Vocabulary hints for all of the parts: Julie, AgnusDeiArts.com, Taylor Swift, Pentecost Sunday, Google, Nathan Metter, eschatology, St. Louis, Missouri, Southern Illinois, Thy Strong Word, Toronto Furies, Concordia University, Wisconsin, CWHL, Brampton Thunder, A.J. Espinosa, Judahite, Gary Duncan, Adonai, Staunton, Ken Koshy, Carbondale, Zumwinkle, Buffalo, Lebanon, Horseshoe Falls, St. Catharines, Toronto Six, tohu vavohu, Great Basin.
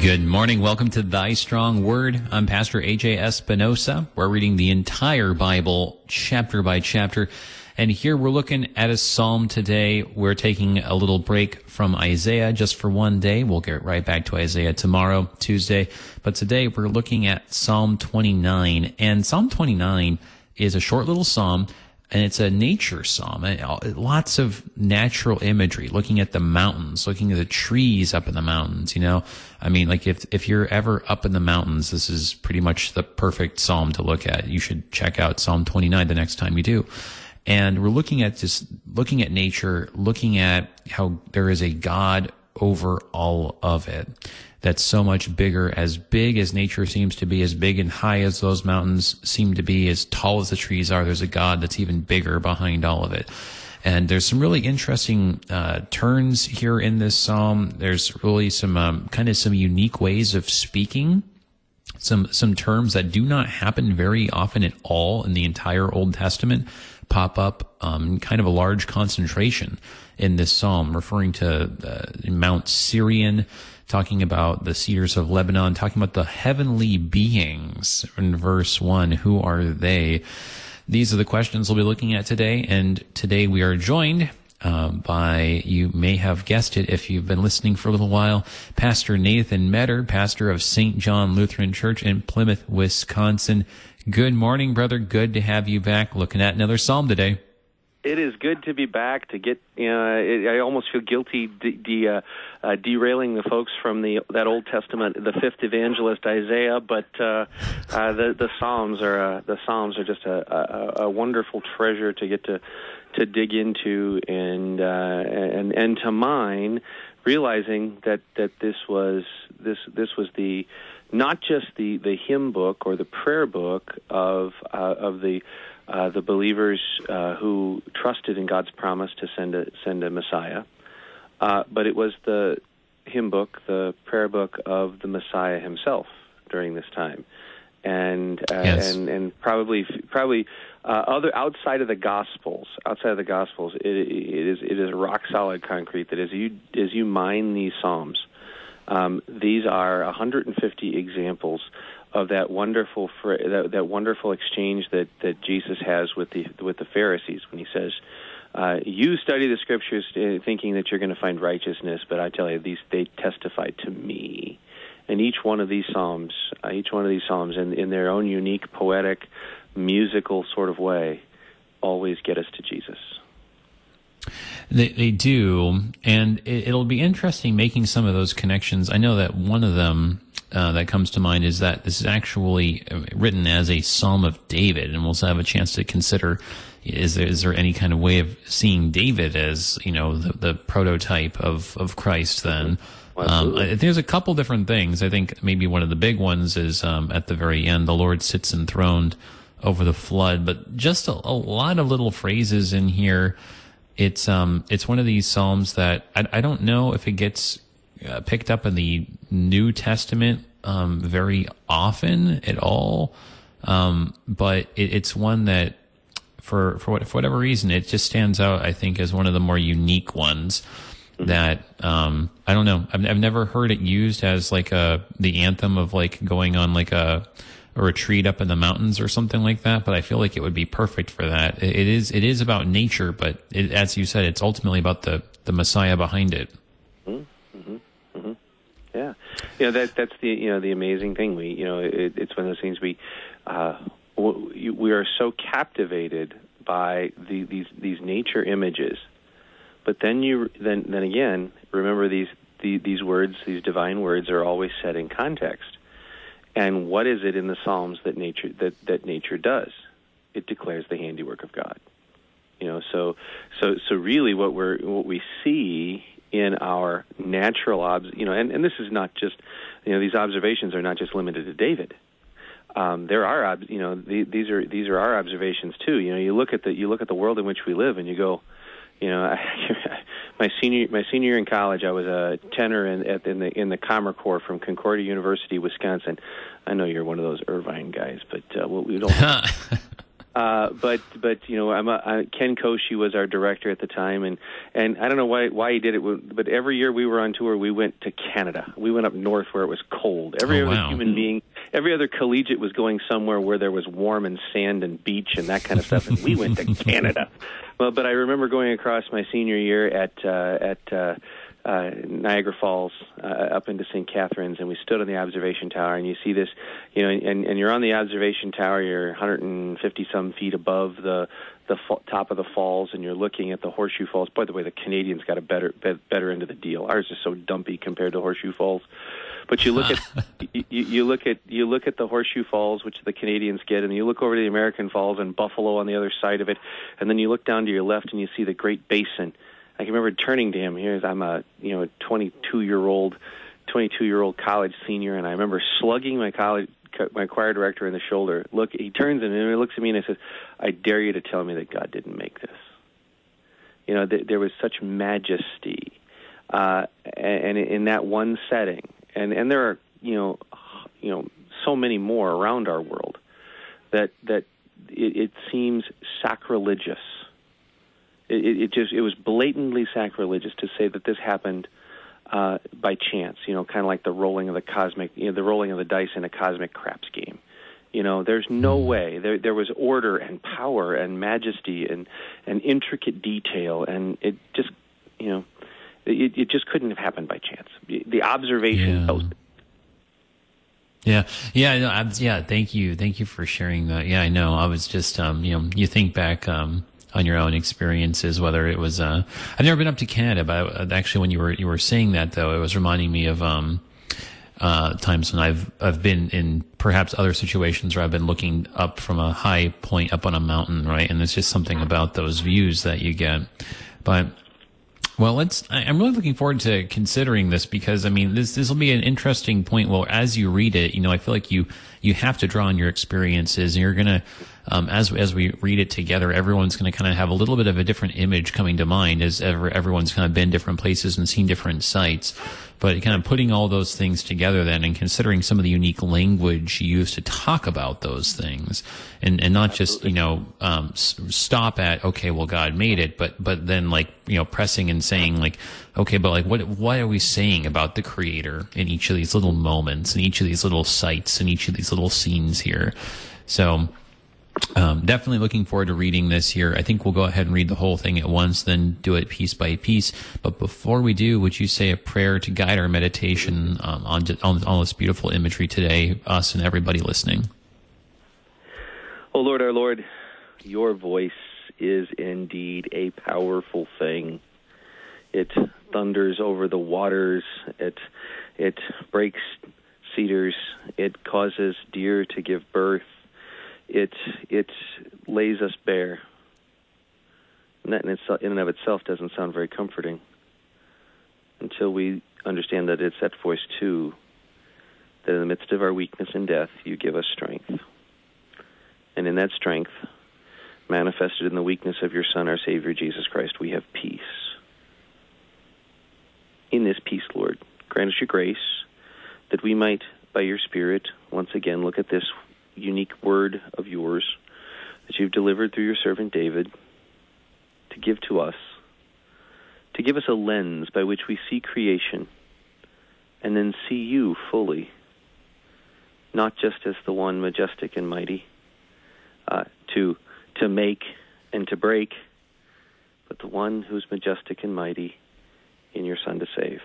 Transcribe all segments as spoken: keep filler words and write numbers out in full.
Good morning. Welcome to Thy Strong Word. I'm Pastor A J. Espinosa. We're reading the entire Bible, chapter by chapter. And here we're looking at a psalm today. We're taking a little break from Isaiah just for one day. We'll get right back to Isaiah tomorrow, Tuesday. But today we're looking at Psalm twenty-nine. And Psalm twenty-nine is a short little psalm. And it's a nature psalm, lots of natural imagery, looking at the mountains, looking at the trees up in the mountains, you know. I mean, like if if you're ever up in the mountains, this is pretty much the perfect psalm to look at. You should check out Psalm twenty-nine the next time you do. And we're looking at just looking at nature, looking at how there is a God over all of it. That's so much bigger, as big as nature seems to be, as big and high as those mountains seem to be, as tall as the trees are, there's a God that's even bigger behind all of it. And there's some really interesting uh, turns here in this psalm. There's really some um, kind of some unique ways of speaking, some some terms that do not happen very often at all in the entire Old Testament pop up um, kind of a large concentration in this psalm, referring to uh, Mount Sirion, talking about the cedars of Lebanon, talking about the heavenly beings in verse one. Who are they? These are the questions we'll be looking at today. And today we are joined uh, by, you may have guessed it if you've been listening for a little while, Pastor Nathan Metter, pastor of Saint John Lutheran Church in Plymouth, Wisconsin. Good morning, brother. Good to have you back, looking at another psalm today. It is good to be back. To get, you know, it, I almost feel guilty de, de, uh, uh, derailing the folks from the that Old Testament, the fifth evangelist Isaiah. But uh, uh, the the Psalms are uh, the Psalms are just a, a, a wonderful treasure to get to to dig into and uh, and and to mine, realizing that, that this was this this was the not just the, the hymn book or the prayer book of uh, of the. Uh, the believers uh, who trusted in God's promise to send a send a Messiah, uh, but it was the hymn book, the prayer book of the Messiah himself during this time, and uh, yes. and and probably probably uh, other outside of the Gospels, outside of the Gospels, it, it is it is rock solid concrete that as you as you mine these Psalms, um, these are one hundred fifty examples of that wonderful that, that wonderful exchange that, that Jesus has with the with the Pharisees when he says, uh, "You study the Scriptures thinking that you're going to find righteousness, but I tell you, these they testify to me." And each one of these psalms, uh, each one of these psalms, in, in their own unique, poetic, musical sort of way, always get us to Jesus. They, they do, and it, it'll be interesting making some of those connections. I know that one of them uh, that comes to mind is that this is actually written as a Psalm of David, and we'll also have a chance to consider, is there, is there any kind of way of seeing David as, you know, the, the prototype of, of Christ then? Um, I, there's a couple different things. I think maybe one of the big ones is um, at the very end, the Lord sits enthroned over the flood, but just a, a lot of little phrases in here. It's um it's one of these psalms that I, I don't know if it gets uh, picked up in the New Testament um very often at all, um but it, it's one that for for, what, for whatever reason it just stands out, I think, as one of the more unique ones that um I don't know I've, I've never heard it used as like a the anthem of like going on like a a retreat up in the mountains or something like that, but I feel like it would be perfect for that. It is, it is about nature, but it, as you said, it's ultimately about the, the Messiah behind it. Mm-hmm. Mm-hmm. Yeah, you know, that that's the you know the amazing thing. We you know it, it's one of those things we uh, we are so captivated by the, these these nature images, but then you then then again remember these the, these words, these divine words, are always set in context. And what is it in the Psalms that nature that, that nature does? It declares the handiwork of God. You know, so so so really, what we're what we see in our natural obs, you know, and, and this is not just, you know, these observations are not just limited to David. Um, there are, you know, the, these are these are our observations too. You know, you look at the you look at the world in which we live, and you go, you know, I, my senior my senior year in college, I was a tenor in at, in the in the Commerce Corps from Concordia University, Wisconsin. I know you're one of those Irvine guys, but uh, we don't. Uh, but but you know, I'm a, I, Ken Koshy was our director at the time, and, and I don't know why why he did it, but every year we were on tour, we went to Canada. We went up north where it was cold. Every oh, other wow. human being, every other collegiate was going somewhere where there was warm and sand and beach and that kind of stuff, and we went to Canada. Well, but I remember going across my senior year at uh, at. Uh, Uh, Niagara Falls, uh, up into Saint Catharines, and we stood on the observation tower, and you see this, you know, and, and you're on the observation tower, you're one hundred fifty some feet above the the fo- top of the falls, and you're looking at the Horseshoe Falls. By the way, the Canadians got a better be- better end of the deal. Ours is so dumpy compared to Horseshoe Falls. But you look at you, you look at you look at the Horseshoe Falls, which the Canadians get, and you look over to the American Falls and Buffalo on the other side of it, and then you look down to your left and you see the Great Basin. I can remember turning to him. Here's I'm a you know twenty-two year old, twenty-two year old college senior, and I remember slugging my college my choir director in the shoulder. Look, he turns and he looks at me and I says, "I dare you to tell me that God didn't make this." You know, th- there was such majesty, uh, and, and in that one setting, and, and there are you know you know so many more around our world that that it, it seems sacrilegious. It, it just—it was blatantly sacrilegious to say that this happened uh, by chance. You know, kind of like the rolling of the cosmic, you know, the rolling of the dice in a cosmic craps game. You know, there's no way. There, there was order and power and majesty and, and intricate detail, and it just, you know, it, it just couldn't have happened by chance. The observation. Yeah. Yeah, yeah, I, yeah. Thank you, thank you for sharing that. Yeah, I know. I was just, um, you know, you think back. Um, on your own experiences, whether it was, uh, I've never been up to Canada, but I, actually when you were, you were saying that though, it was reminding me of, um, uh, times when I've, I've been in perhaps other situations where I've been looking up from a high point up on a mountain, right? And it's just something about those views that you get. But, well, let's, I'm really looking forward to considering this because, I mean, this, this will be an interesting point. Well, as you read it, you know, I feel like you, you have to draw on your experiences and you're going to, um, as, as we read it together, everyone's going to kind of have a little bit of a different image coming to mind as ever, everyone's kind of been different places and seen different sites. But kind of putting all those things together then and considering some of the unique language you used to talk about those things and, and not just, you know, um, s- stop at, okay, well, God made it, but, but then like, you know, pressing and saying like, okay, but like, what, what are we saying about the Creator in each of these little moments and each of these little sites and each of these little scenes here? So, um, definitely looking forward to reading this here. I think we'll go ahead and read the whole thing at once, then do it piece by piece. But before we do, would you say a prayer to guide our meditation um, on, on all this beautiful imagery today, us and everybody listening? Oh, Lord, our Lord, your voice is indeed a powerful thing. It thunders over the waters. It, it breaks cedars. It causes deer to give birth. It it lays us bare. And that in, itself, in and of itself doesn't sound very comforting until we understand that it's that voice, too, that in the midst of our weakness and death, you give us strength. And in that strength, manifested in the weakness of your Son, our Savior, Jesus Christ, we have peace. In this peace, Lord, grant us your grace that we might, by your Spirit, once again look at this unique word of yours that you've delivered through your servant David to give to us, to give us a lens by which we see creation and then see you fully, not just as the one majestic and mighty uh, to to make and to break, but the one who's majestic and mighty in your Son to save.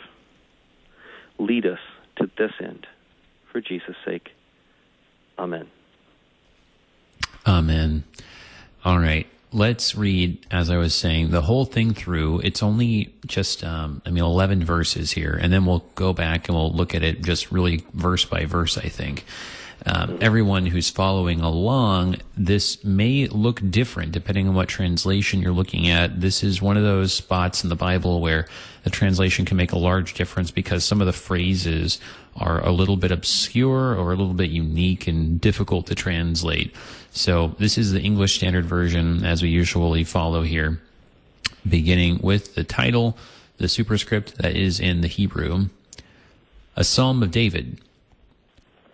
Lead us to this end, for Jesus' sake. Amen. Amen. All right. Let's read, as I was saying, the whole thing through. It's only just, um, I mean, eleven verses here, and then we'll go back and we'll look at it just really verse by verse, I think. Um, everyone who's following along, this may look different depending on what translation you're looking at. This is one of those spots in the Bible where the translation can make a large difference because some of the phrases are a little bit obscure or a little bit unique and difficult to translate. So this is the English Standard Version as we usually follow here, beginning with the title, the superscript that is in the Hebrew, a Psalm of David.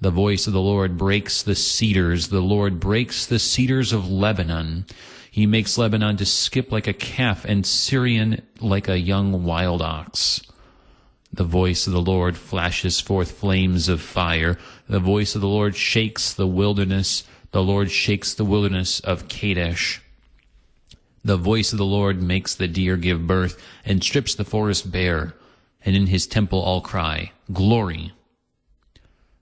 The voice of the Lord breaks the cedars. The Lord breaks the cedars of Lebanon. He makes Lebanon to skip like a calf and Sirion like a young wild ox. The voice of the Lord flashes forth flames of fire. The voice of the Lord shakes the wilderness. The Lord shakes the wilderness of Kadesh. The voice of the Lord makes the deer give birth and strips the forest bare. And in his temple all cry, Glory!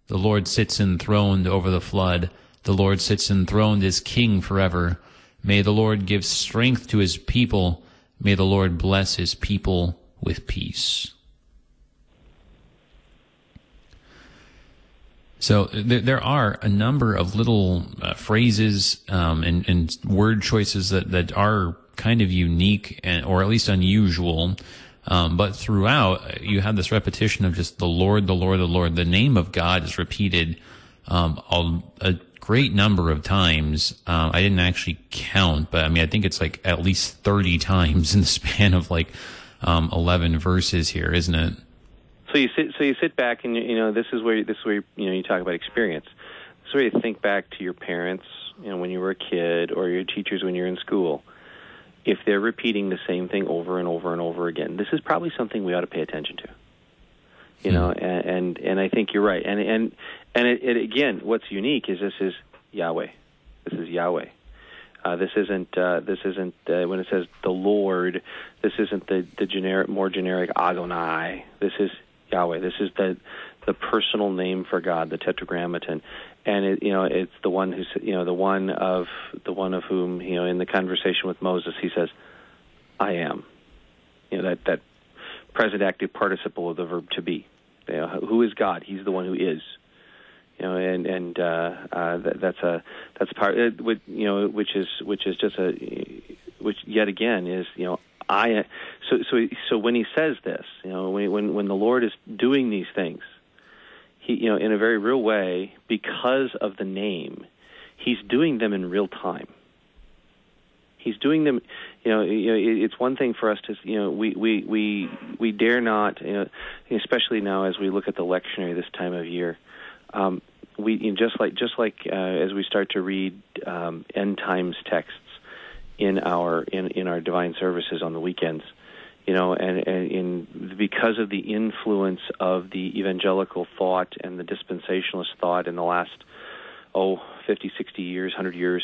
The Lord sits enthroned over the flood. The Lord sits enthroned as King forever. May the Lord give strength to his people. May the Lord bless his people with peace. So there, there are a number of little uh, phrases um, and, and word choices that, that are kind of unique and, or at least unusual. Um, but throughout, you have this repetition of just the Lord, the Lord, the Lord. The name of God is repeated um, a, a great number of times. Uh, I didn't actually count, but I mean, I think it's like at least thirty times in the span of like um, eleven verses here, isn't it? So you sit, so you sit back, and you, you know this is where this is where you know you talk about experience. This is where you think back to your parents, you know, when you were a kid, or your teachers when you're in school. If they're repeating the same thing over and over and over again, this is probably something we ought to pay attention to. You know, and and, and I think you're right. And and and it, it, again, what's unique is this is Yahweh. This is Yahweh. Uh, this isn't uh, this isn't uh, when it says the Lord. This isn't the the generic, more generic Adonai. This is Yahweh. This is the the personal name for God, the Tetragrammaton, and it, you know it's the one who you know the one of the one of whom you know in the conversation with Moses he says, "I am," you know that that present active participle of the verb to be. You know, who is God? He's the one who is. You know, and and uh, uh, that, that's a that's part it, which, you know which is which is just a which yet again is you know. I, so so so when he says this, you know, when when when the Lord is doing these things, he you know in a very real way because of the name, he's doing them in real time. He's doing them, you know. You know, it's one thing for us to, you know, we we we we dare not, you know, especially now as we look at the lectionary this time of year, um, we you know, just like just like uh, as we start to read um, end times texts. In our in, in our divine services on the weekends, you know, and, and in because of the influence of the evangelical thought and the dispensationalist thought in the last oh fifty, sixty years, one hundred years,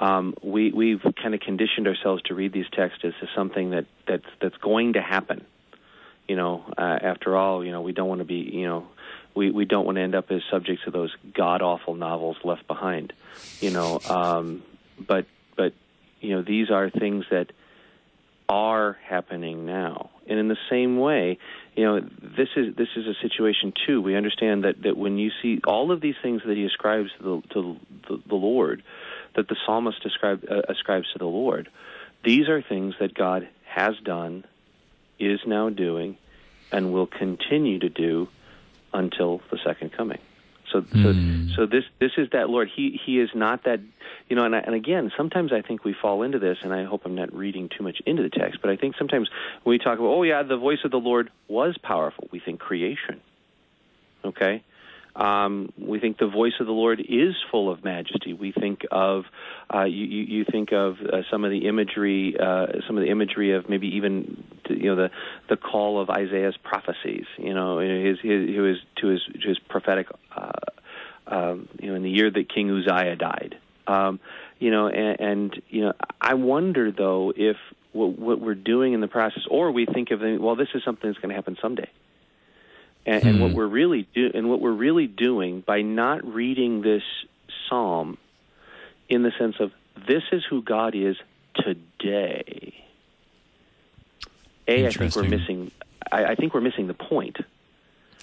um, we we've kind of conditioned ourselves to read these texts as something that that's that's going to happen. You know, uh, after all, you know, we don't want to be, you know. We we don't want to end up as subjects of those god awful novels Left Behind, you know. Um, but but. You know, these are things that are happening now, and in the same way, you know, this is this is a situation too. We understand that, that when you see all of these things that he ascribes to the, to the, the Lord, that the psalmist describe, uh, ascribes to the Lord, these are things that God has done, is now doing, and will continue to do until the second coming. So, so, so this this is that Lord. He he is not that, you know. And I, and again, sometimes I think we fall into this, and I hope I'm not reading too much into the text. But I think sometimes when we talk about, oh yeah, the voice of the Lord was powerful. We think creation, okay. Um, we think the voice of the Lord is full of majesty. We think of uh, you, you think of uh, some of the imagery, uh, some of the imagery of maybe even you know the the call of Isaiah's prophecies. You know, his his who is to his to his prophetic. Uh, um, you know, in the year that King Uzziah died. Um, you know, and, and you know, I wonder though if what, what we're doing in the process, or we think of them, well, this is something that's going to happen someday. And, and what we're really do, and what we're really doing by not reading this psalm, in the sense of this is who God is today. A, I think we're missing. I, I think we're missing the point.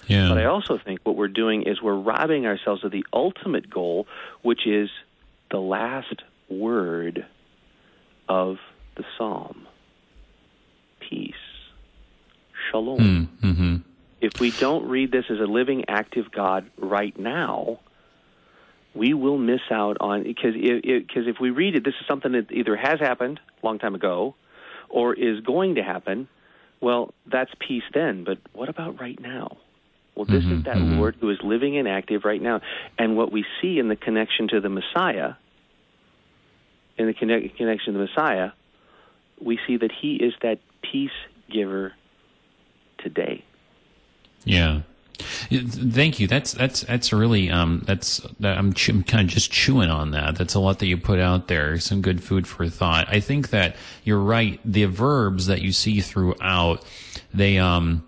Yeah. But I also think what we're doing is we're robbing ourselves of the ultimate goal, which is the last word of the psalm. Peace. Shalom. Mm-hmm. If we don't read this as a living, active God right now, we will miss out on, because because if we read it, this is something that either has happened a long time ago or is going to happen. Well, that's peace then, but what about right now? Well, this mm-hmm, is that mm-hmm. Lord who is living and active right now. And what we see in the connection to the Messiah, in the connect, connection to the Messiah, we see that he is that peace giver today. Yeah. Thank you. That's that's that's really um that's I'm, che- I'm kind of just chewing on that. That's a lot that you put out there. Some good food for thought. I think that you're right. The verbs that you see throughout, they um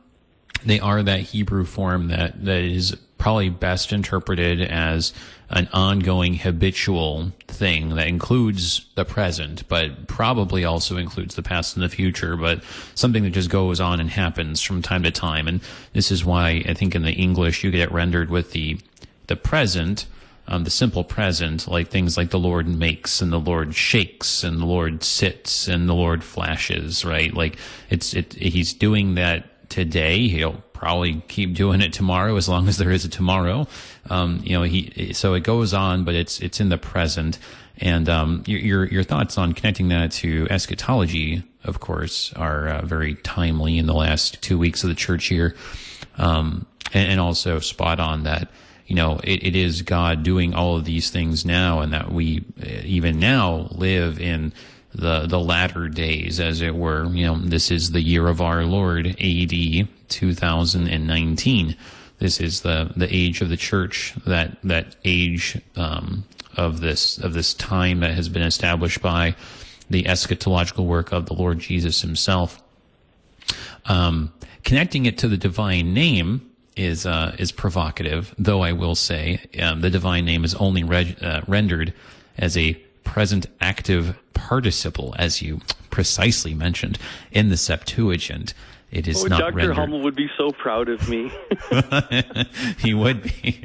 they are that Hebrew form that that is probably best interpreted as an ongoing habitual thing that includes the present, but probably also includes the past and the future, but something that just goes on and happens from time to time. And this is why I think in the English you get it rendered with the the present, um, the simple present, like things like the Lord makes and the Lord shakes and the Lord sits and the Lord flashes, right? Like it's it he's doing that today. He'll probably keep doing it tomorrow as long as there is a tomorrow. Um, you know, he, so it goes on, but it's, it's in the present. And, um, your, your thoughts on connecting that to eschatology, of course, are uh, very timely in the last two weeks of the church year. Um, and, and also spot on that, you know, it, it is God doing all of these things now, and that we even now live in the, the latter days, as it were. You know, this is the year of our Lord, A D two thousand nineteen. This is the, the age of the church, that, that age, um, of this, of this time that has been established by the eschatological work of the Lord Jesus himself. Um, connecting it to the divine name is, uh, is provocative, though I will say, um, the divine name is only re- uh, rendered as a present active participle, as you precisely mentioned, in the Septuagint. It is oh, not Doctor rendered. Hummel would be so proud of me. He would be,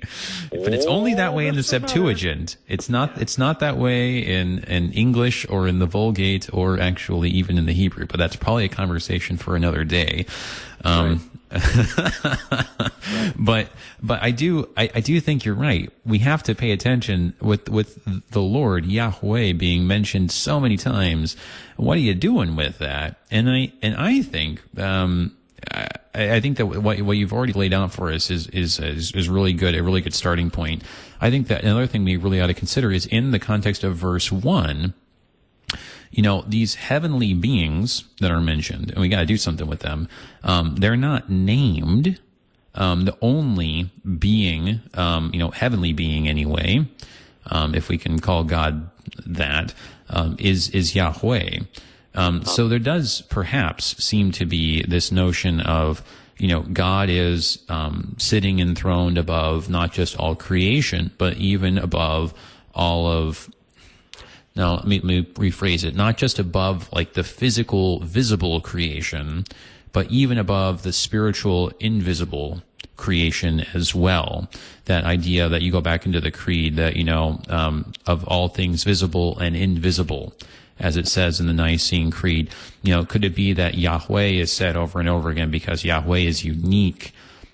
but it's only that way in the Septuagint. It's not. It's not that way in, in English or in the Vulgate or actually even in the Hebrew. But that's probably a conversation for another day. Um, right. But but I do I, I do think you're right. We have to pay attention with with the Lord Yahweh being mentioned so many times. What are you doing with that? And I and I think um, I, I think that what what you've already laid out for us is, is is is really good, a really good starting point. I think that another thing we really ought to consider is in the context of verse one. You know, these heavenly beings that are mentioned, and we got to do something with them. Um, they're not named. Um, the only being, um, you know, heavenly being anyway, um, if we can call God that, um, is is Yahweh. Um, so there does perhaps seem to be this notion of, you know, God is um, sitting enthroned above not just all creation, but even above all of. Now, let me, let me rephrase it. Not just above like the physical, visible creation, but even above the spiritual, invisible creation as well. That idea that you go back into the creed that, you know, um, of all things visible and invisible, as it says in the Nicene Creed. You know, could it be that Yahweh is said over and over again because Yahweh is unique?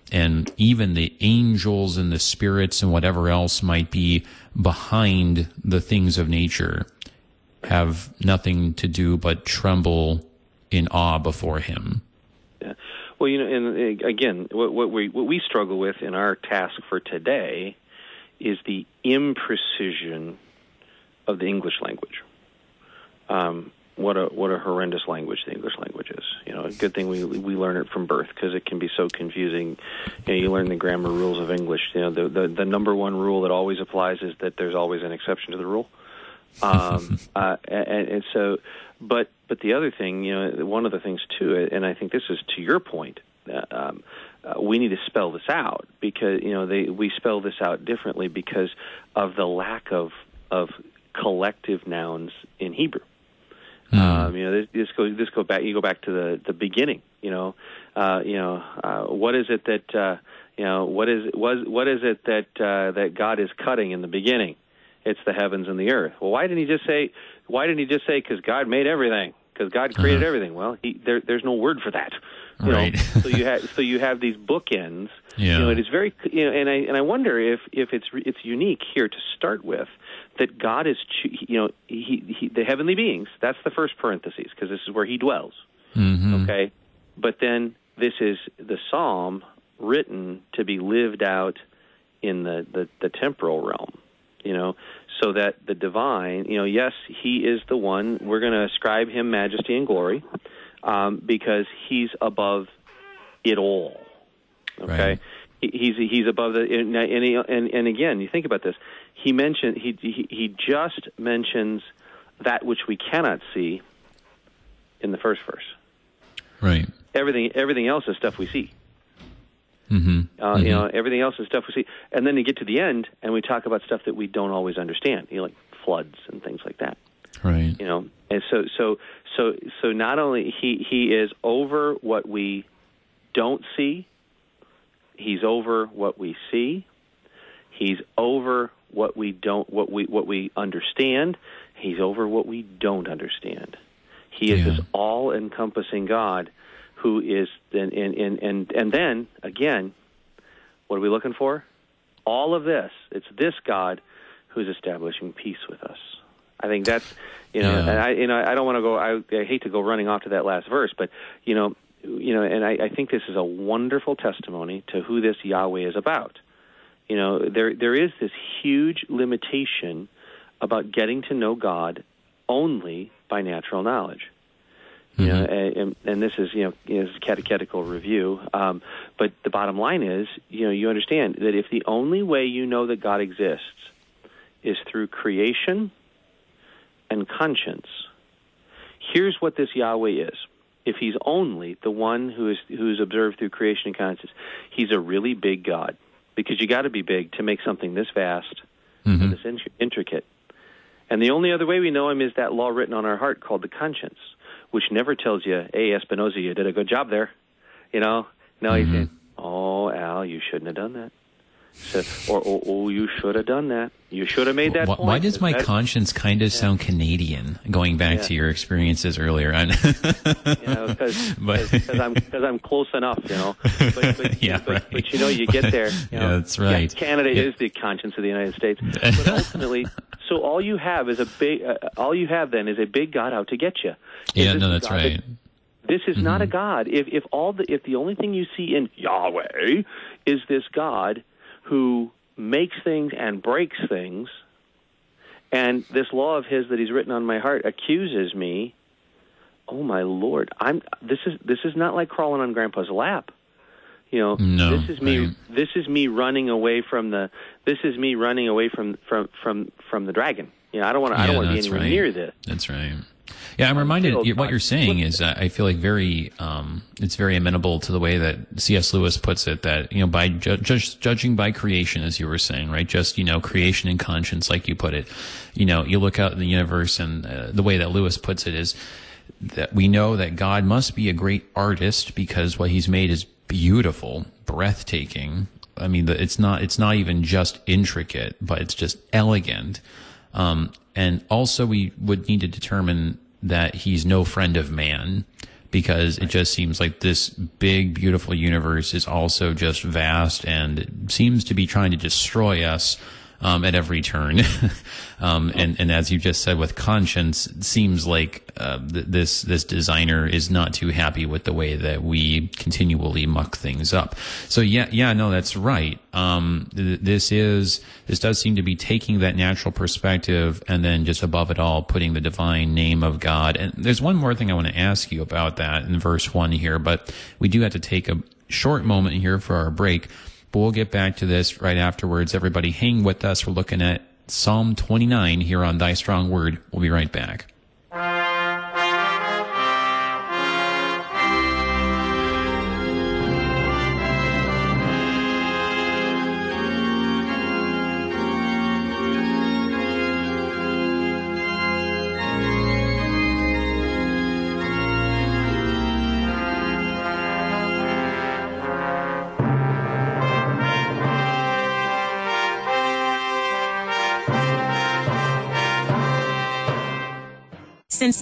And even the angels and the spirits and whatever else might be behind the things of nature have nothing to do but tremble in awe before him. Yeah. Well, you know, and again, what, what we what we struggle with in our task for today is the imprecision of the English language. Um, what a what a horrendous language the English language is. You know, a good thing we we learn it from birth, because it can be so confusing. You know, you learn the grammar rules of English. You know, the, the the number one rule that always applies is that there's always an exception to the rule. Um, uh, and, and so, but but the other thing, you know, one of the things too, and I think this is to your point, uh, um, uh, we need to spell this out, because you know they we spell this out differently because of the lack of of collective nouns in Hebrew. Um, you know, this, this goes this go back. You go back to the, the beginning. You know, uh, you know, uh, what is it that uh, you know? What is was what is it that uh, that God is cutting in the beginning? it's the heavens and the earth. Well, why didn't he just say, why didn't he just say, because God made everything, because God created uh-huh. everything? Well, he, there, there's no word for that. You right. know? So you have so you have these bookends. Yeah. You know, it is very, you know, and I and I wonder if, if it's it's unique here to start with, that God is, you know, he, he the heavenly beings. That's the first parentheses, because this is where he dwells. Mm-hmm. Okay, but then this is the psalm written to be lived out in the, the, the temporal realm, you know, so that the divine, you know, yes, he is the one, we're going to ascribe him majesty and glory, um, because he's above it all, okay? Right. He, he's he's above the, and, and and again, you think about this, he mentioned, he, he he just mentions that which we cannot see in the first verse. Right. Everything everything else is stuff we see. Mm-hmm. Uh, mm-hmm. You know, everything else is stuff we see, and then you get to the end, and we talk about stuff that we don't always understand, you know, like floods and things like that. Right. You know, and so so so so not only he he is over what we don't see, he's over what we see, he's over what we don't what we what we understand, he's over what we don't understand. He is yeah. this all-encompassing God. Who is and and and and then again, what are we looking for? All of this. It's this God who's establishing peace with us. I think that's you know, yeah. and I you know I don't want to go. I, I hate to go running off to that last verse, but you know, you know, and I, I think this is a wonderful testimony to who this Yahweh is about. You know, there there is this huge limitation about getting to know God only by natural knowledge. You know, mm-hmm. and, and this is, you know, you know this is a catechetical review, um, but the bottom line is, you know, you understand that if the only way you know that God exists is through creation and conscience, here's what this Yahweh is. If he's only the one who is who is observed through creation and conscience, he's a really big God, because you got to be big to make something this vast mm-hmm. and this int- intricate. And the only other way we know him is that law written on our heart called the conscience, which never tells you, hey, Espinosa, you did a good job there. You know? No, mm-hmm. he's saying, oh, Al, you shouldn't have done that. So, or, oh, oh, you should have done that. You should have made that why, point. Why does my that, conscience kind of yeah. sound Canadian, going back yeah. to your experiences earlier on? Because you know, I'm, I'm close enough, you know. But, but, yeah, but, right. but, you know, you get there. You yeah, know? That's right. Yeah, Canada yeah. is the conscience of the United States. But ultimately... So all you have is a big. Uh, all you have then is a big God out to get you. Is yeah, no, that's God right. That, this is mm-hmm. not a God. If if all the if the only thing you see in Yahweh is this God who makes things and breaks things, and this law of His that He's written on my heart accuses me. Oh my Lord! I'm. This is this is not like crawling on Grandpa's lap. You know, no, this is me. Right. This is me running away from the. This is me running away from from from, from the dragon. You know, I don't want to. Yeah, I don't want to be anywhere right. near this. That's right. Yeah, I'm reminded. What God. You're saying is, uh, I feel like very. Um, it's very amenable to the way that C S Lewis puts it. That you know, by ju- just judging by creation, as you were saying, right? Just you know, creation and conscience, like you put it. You know, you look out in the universe, and uh, the way that Lewis puts it is that we know that God must be a great artist, because what He's made is beautiful, breathtaking. I mean, it's not it's not even just intricate, but it's just elegant. Um, and also, we would need to determine that he's no friend of man, because it just seems like this big, beautiful universe is also just vast and seems to be trying to destroy us um, at every turn. um, and, and as you just said, with conscience, it seems like uh, th- this this designer is not too happy with the way that we continually muck things up. So yeah, yeah, no, that's right. Um, th- this is this does seem to be taking that natural perspective and then just above it all, putting the divine name of God. And there's one more thing I want to ask you about that in verse one here, but we do have to take a short moment here for our break. But we'll get back to this right afterwards. Everybody hang with us. We're looking at Psalm twenty-nine here on Thy Strong Word. We'll be right back. Since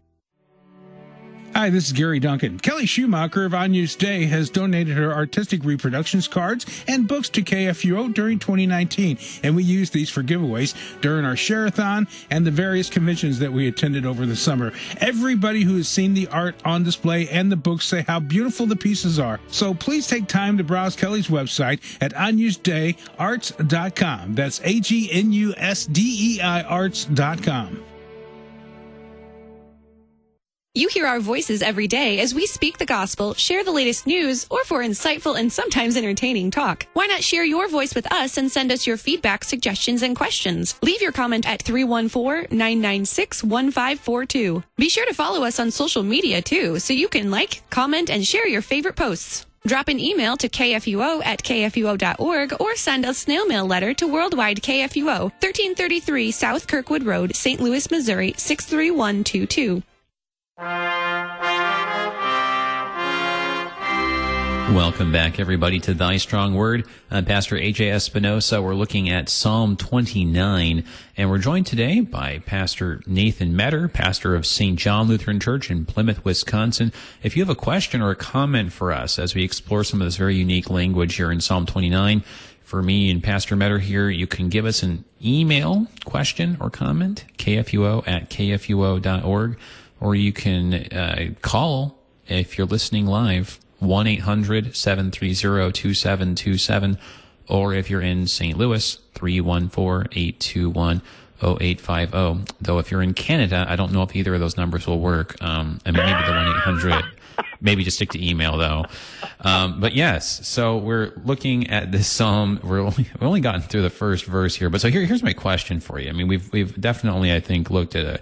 Hi, this is Gary Duncan. Kelly Schumacher of Agnus Day has donated her artistic reproductions, cards, and books to K F U O during twenty nineteen, and we used these for giveaways during our share-a-thon and the various conventions that we attended over the summer. Everybody who has seen the art on display and the books say how beautiful the pieces are. So please take time to browse Kelly's website at Agnus Dei Arts dot com. That's A G N U S D E I arts dot com. You hear our voices every day as we speak the gospel, share the latest news, or for insightful and sometimes entertaining talk. Why not share your voice with us and send us your feedback, suggestions, and questions? Leave your comment at three one four, nine nine six, one five four two. Be sure to follow us on social media, too, so you can like, comment, and share your favorite posts. Drop an email to K F U O at K F U O dot org or send a snail mail letter to Worldwide K F U O, thirteen thirty-three South Kirkwood Road, Saint Louis, Missouri, six three one two two. Welcome back, everybody, to Thy Strong Word. I'm Pastor A J. Espinosa. We're looking at Psalm twenty-nine, and we're joined today by Pastor Nathan Metter, pastor of Saint John Lutheran Church in Plymouth, Wisconsin. If you have a question or a comment for us as we explore some of this very unique language here in Psalm twenty-nine, for me and Pastor Metter here, you can give us an email question or comment, K F U O at K F U O dot org. Or you can uh, call, if you're listening live, one eight hundred, seven three zero, two seven two seven. Or if you're in Saint Louis, three one four, eight two one, zero eight five zero. Though if you're in Canada, I don't know if either of those numbers will work. Um, I mean, maybe the one eight hundred. Maybe just stick to email, though. Um, but yes, so we're looking at this psalm. We're only, we've only gotten through the first verse here. But so here, here's my question for you. I mean, we've we've definitely, I think, looked at a...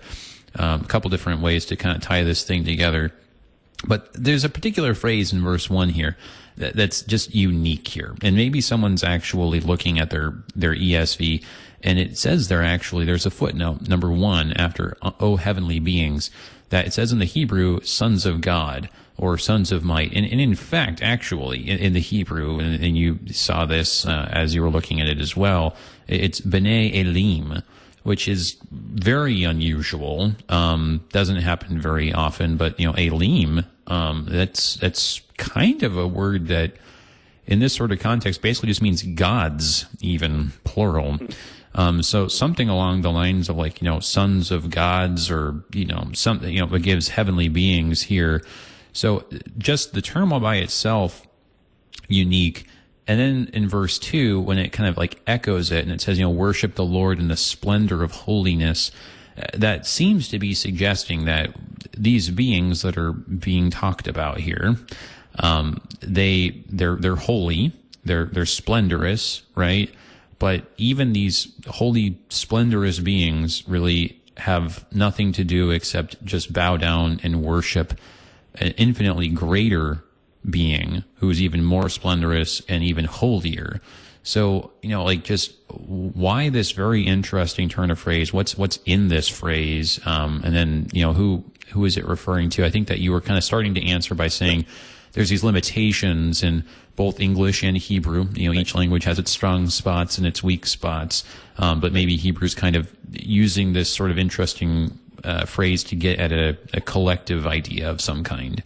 Um, a couple different ways to kind of tie this thing together. But there's a particular phrase in verse one here that, that's just unique here. And maybe someone's actually looking at their, their E S V, and it says there actually, there's a footnote, number one, after, O heavenly beings, that it says in the Hebrew, sons of God or sons of might. And, and in fact, actually, in, in the Hebrew, and, and you saw this uh, as you were looking at it as well, it's Bene Elim, which is very unusual, um, doesn't happen very often, but, you know, Elim, um, that's, that's kind of a word that in this sort of context basically just means gods, even plural. Um, so something along the lines of like, you know, sons of gods or, you know, something, you know, it gives heavenly beings here. So just the term all by itself, unique. And then in verse two, when it kind of like echoes it and it says, you know, worship the Lord in the splendor of holiness, that seems to be suggesting that these beings that are being talked about here, um, they, they're, they're holy, they're, they're splendorous, right? But even these holy, splendorous beings really have nothing to do except just bow down and worship an infinitely greater being who is even more splendorous and even holier. So, you know, like just why this very interesting turn of phrase? What's what's in this phrase? Um, and then, you know, who who is it referring to? I think that you were kind of starting to answer by saying there's these limitations in both English and Hebrew. You know, each language has its strong spots and its weak spots. Um, but maybe Hebrew's kind of using this sort of interesting uh, phrase to get at a, a collective idea of some kind.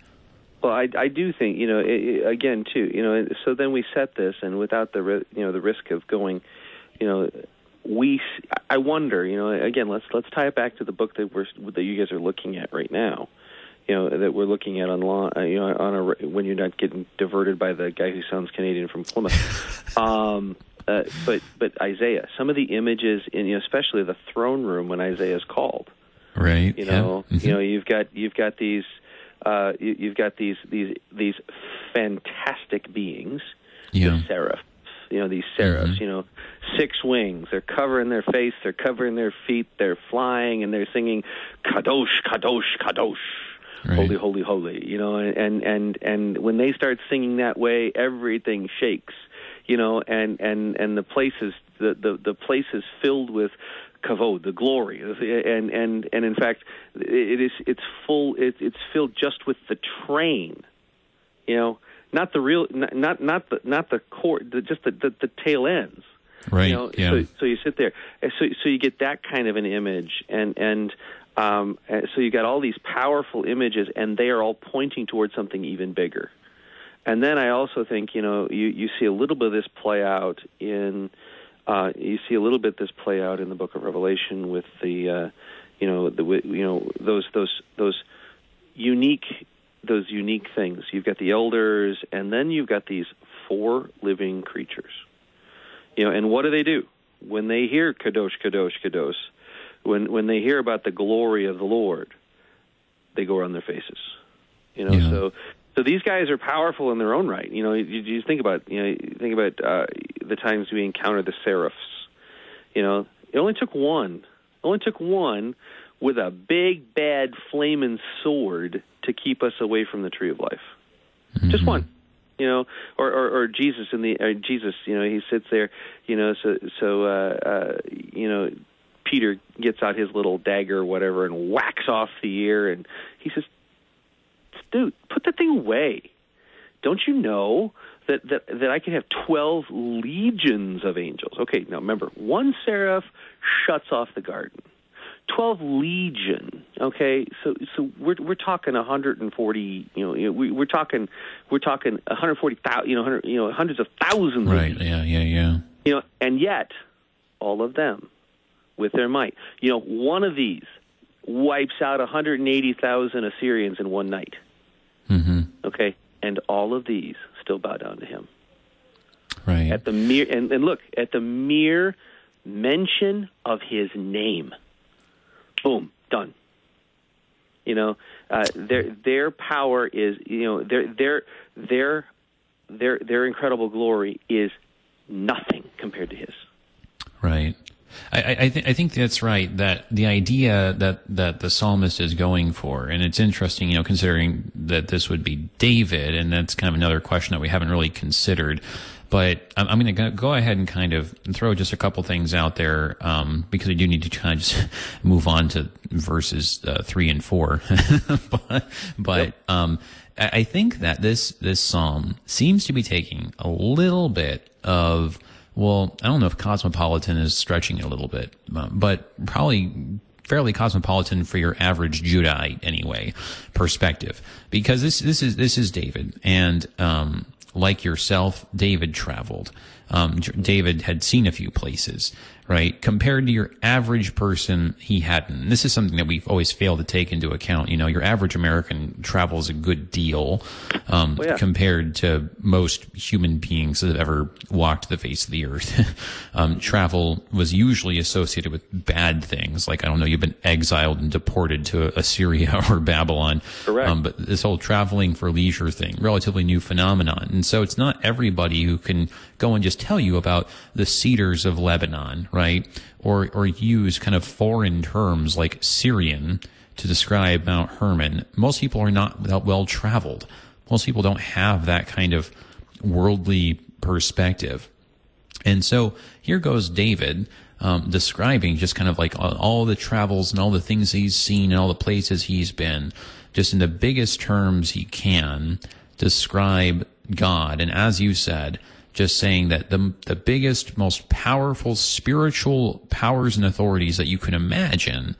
Well, I, I do think, you know, it, it, again, too, you know, so then we set this, and without the, you know, the risk of going, you know, we, I wonder, you know, again, let's let's tie it back to the book that we're that you guys are looking at right now, you know, that we're looking at on, you know, on a when you're not getting diverted by the guy who sounds Canadian from Plymouth, um, uh, but but Isaiah, some of the images in, you know, especially the throne room when Isaiah is called, right? You know, yeah. Mm-hmm. You know, you've got you've got these. Uh, you, you've got these these these fantastic beings, yeah. The seraph, you know, these seraphs, mm-hmm. you know, six wings. They're covering their face, they're covering their feet, they're flying, and they're singing, Kadosh, Kadosh, Kadosh. Right. Holy, holy, holy, you know, and, and, and when they start singing that way, everything shakes, you know, and, and, and the place is, the, the, the place is filled with kavod, the glory, and, and, and in fact, it is, it's full, it, it's filled just with the train, you know, not the real, not, not the, not the core, the, just the, the, the tail ends. Right. You know, yeah. so, so you sit there, so, so you get that kind of an image, and, and, Um, so you got all these powerful images, and they are all pointing towards something even bigger. And then I also think, you know, you, you see a little bit of this play out in, uh, you see a little bit of this play out in the Book of Revelation with the, uh, you know, the you know those those those unique those unique things. You've got the elders, and then you've got these four living creatures. You know, and what do they do when they hear Kadosh, Kadosh, Kadosh? When when they hear about the glory of the Lord, they go on their faces. You know, yeah. so so these guys are powerful in their own right. You know, you, you think about you know you think about uh, the times we encounter the seraphs. You know, it only took one. It only took one with a big bad flaming sword to keep us away from the tree of life. Mm-hmm. Just one. You know, or, or, or Jesus in the or Jesus. You know, he sits there. You know, so so uh, uh, you know. Peter gets out his little dagger or whatever and whacks off the ear, and he says, dude, put that thing away. Don't you know that, that, that I can have twelve legions of angels? Okay, now remember, one seraph shuts off the garden. twelve legion, okay? So so we're we're talking one hundred forty, you know, we we're talking we're talking one hundred forty thousand, you know, one hundred, you know, hundreds of thousands. Right, yeah, yeah, yeah. You know, and yet all of them with their might. You know, one of these wipes out one hundred eighty thousand Assyrians in one night. Mm-hmm. Okay? And all of these still bow down to him. Right. At the mere, and, and look, at the mere mention of his name. Boom. Done. You know, uh, their their power is, you know, their their their their their incredible glory is nothing compared to his. Right. I, I, th- I think that's right, that the idea that, that the psalmist is going for, and it's interesting, you know, considering that this would be David, and that's kind of another question that we haven't really considered, but I'm, I'm going to go ahead and kind of throw just a couple things out there, um, because I do need to kind of just move on to verses uh, three and four, but, but yep. um, I, I think that this, this psalm seems to be taking a little bit of, well, I don't know if cosmopolitan is stretching it a little bit, but probably fairly cosmopolitan for your average Judahite anyway perspective, because this this is this is David, and um, like yourself, David traveled. Um, David had seen a few places, right? Compared to your average person, he hadn't. And this is something that we've always failed to take into account. You know, your average American travels a good deal um, oh, yeah. compared to most human beings that have ever walked the face of the earth. um, travel was usually associated with bad things, like, I don't know, you've been exiled and deported to Assyria or Babylon. Correct. Um, but this whole traveling for leisure thing, relatively new phenomenon. And so it's not everybody who can go and just tell you about the cedars of Lebanon, right? Or, or use kind of foreign terms like Syrian to describe Mount Hermon. Most people are not well traveled. Most people don't have that kind of worldly perspective. And so here goes David, um, describing just kind of like all the travels and all the things he's seen and all the places he's been, just in the biggest terms he can describe God. And as you said, just saying that the the biggest, most powerful spiritual powers and authorities that you can imagine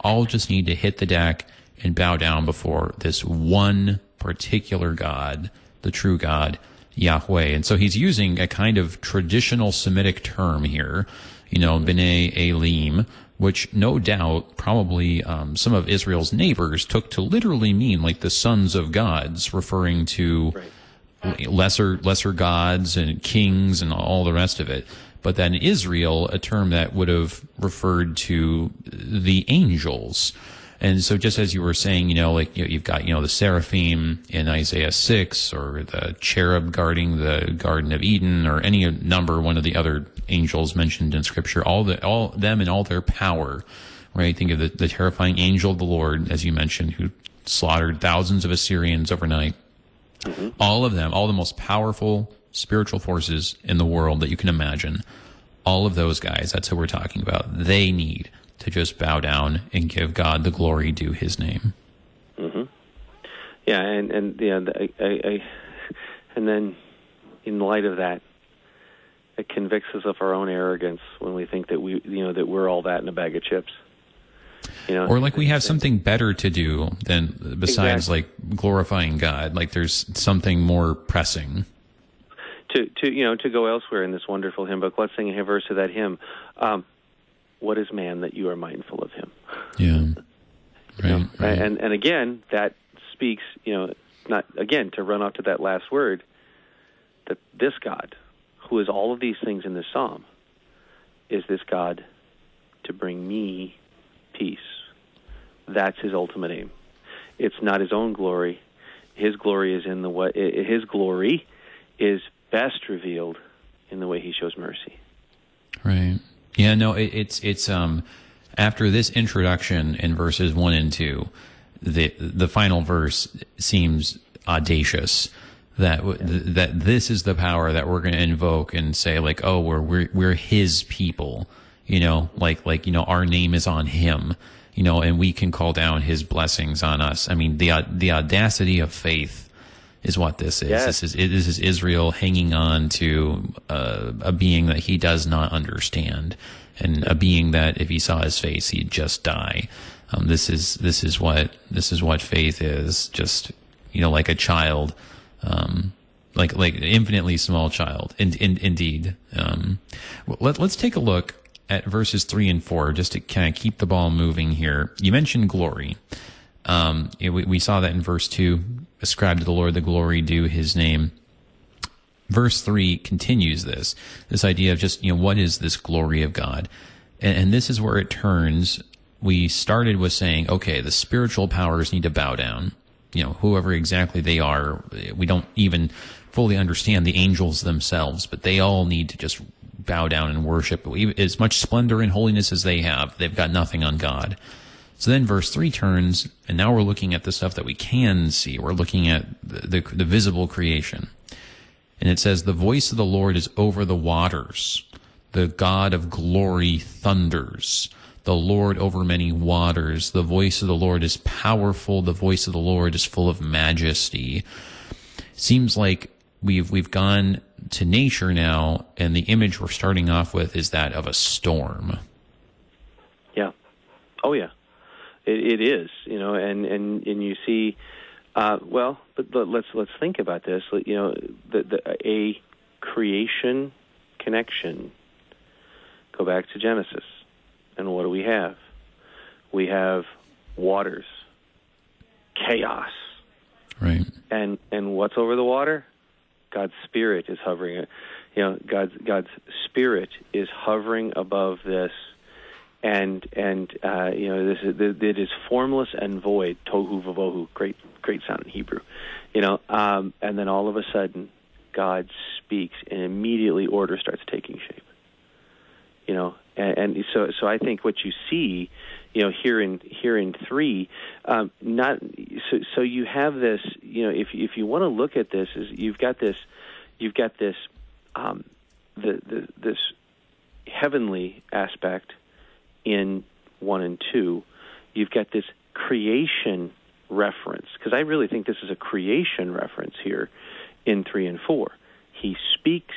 all just need to hit the deck and bow down before this one particular God, the true God, Yahweh. And so he's using a kind of traditional Semitic term here, you know, Bene Elim, which no doubt probably um, some of Israel's neighbors took to literally mean like the sons of gods, referring to... Right. lesser lesser gods and kings and all the rest of it. But then Israel, a term that would have referred to the angels, And so just as you were saying, you know, like you, you've got, you know, the seraphim in Isaiah six or the cherub guarding the Garden of Eden or any number, one of the other angels mentioned in Scripture, all the, all them and all their power, right? Think of the, the terrifying angel of the Lord, as you mentioned, who slaughtered thousands of Assyrians overnight. Mm-hmm. All of them, all the most powerful spiritual forces in the world that you can imagine, all of those guys, that's who we're talking about, they need to just bow down and give God the glory due his name. Mm-hmm. Yeah, and, and, yeah, I, I, I, and then in light of that, it convicts us of our own arrogance when we think that we, you know, that we're all that in a bag of chips. You know, or like we have something better to do than besides exactly. like glorifying God. Like there's something more pressing. To to you know to go elsewhere in this wonderful hymn book. Let's sing a verse of that hymn. Um, what is man that you are mindful of him? Yeah, right, you know? right. And and again that speaks. You know, not again to run off to that last word. That this God, who is all of these things in this psalm, is this God to bring me peace. That's his ultimate aim. It's not his own glory. His glory is in the way, his glory is best revealed in the way he shows mercy. Right. Yeah, no, it, it's it's um after this introduction in verses one and two, the the final verse seems audacious. That yeah. th- that this is the power that we're going to invoke and say like, oh, we're we're we're his people. You know, like, like, you know, our name is on him, you know, and we can call down his blessings on us. I mean, the, the audacity of faith is what this is. Yes. This is, this is Israel hanging on to uh, a being that he does not understand and a being that if he saw his face, he'd just die. Um, this is, this is what, this is what faith is, just, you know, like a child, um, like, like an infinitely small child. In, in, indeed. Um, let, let's take a look at verses three and four, just to kind of keep the ball moving here. You mentioned glory. Um, it, we, we saw that in verse two, ascribe to the Lord the glory due his name. Verse three continues this, this idea of just, you know, what is this glory of God? And, and this is where it turns. We started with saying, okay, the spiritual powers need to bow down. You know, whoever exactly they are, we don't even fully understand the angels themselves, but they all need to just bow down and worship. As much splendor and holiness as they have, they've got nothing on God. So then verse three turns, and now we're looking at the stuff that we can see. We're looking at the, the, the visible creation. And it says, the voice of the Lord is over the waters. The God of glory thunders. The Lord over many waters. The voice of the Lord is powerful. The voice of the Lord is full of majesty. Seems like We've we've gone to nature now, and the image we're starting off with is that of a storm. Yeah, oh yeah, it, it is. You know, and and, and you see, uh, well, but, but let's let's think about this. You know, the, the, a creation connection. Go back to Genesis, and what do we have? We have waters, chaos, right? And and what's over the water? God's spirit is hovering, you know, God's God's spirit is hovering above this, and and uh, you know, this is, it is formless and void, tohu vavohu, great great sound in Hebrew, you know, um, and then all of a sudden, God speaks, and immediately order starts taking shape, you know, and, and so so I think what you see, you know, here in here in three, um, not so. So you have this. You know, if if you want to look at this, is you've got this, you've got this, um, the, the this heavenly aspect in one and two. You've got this creation reference, because I really think this is a creation reference here in three and four. He speaks,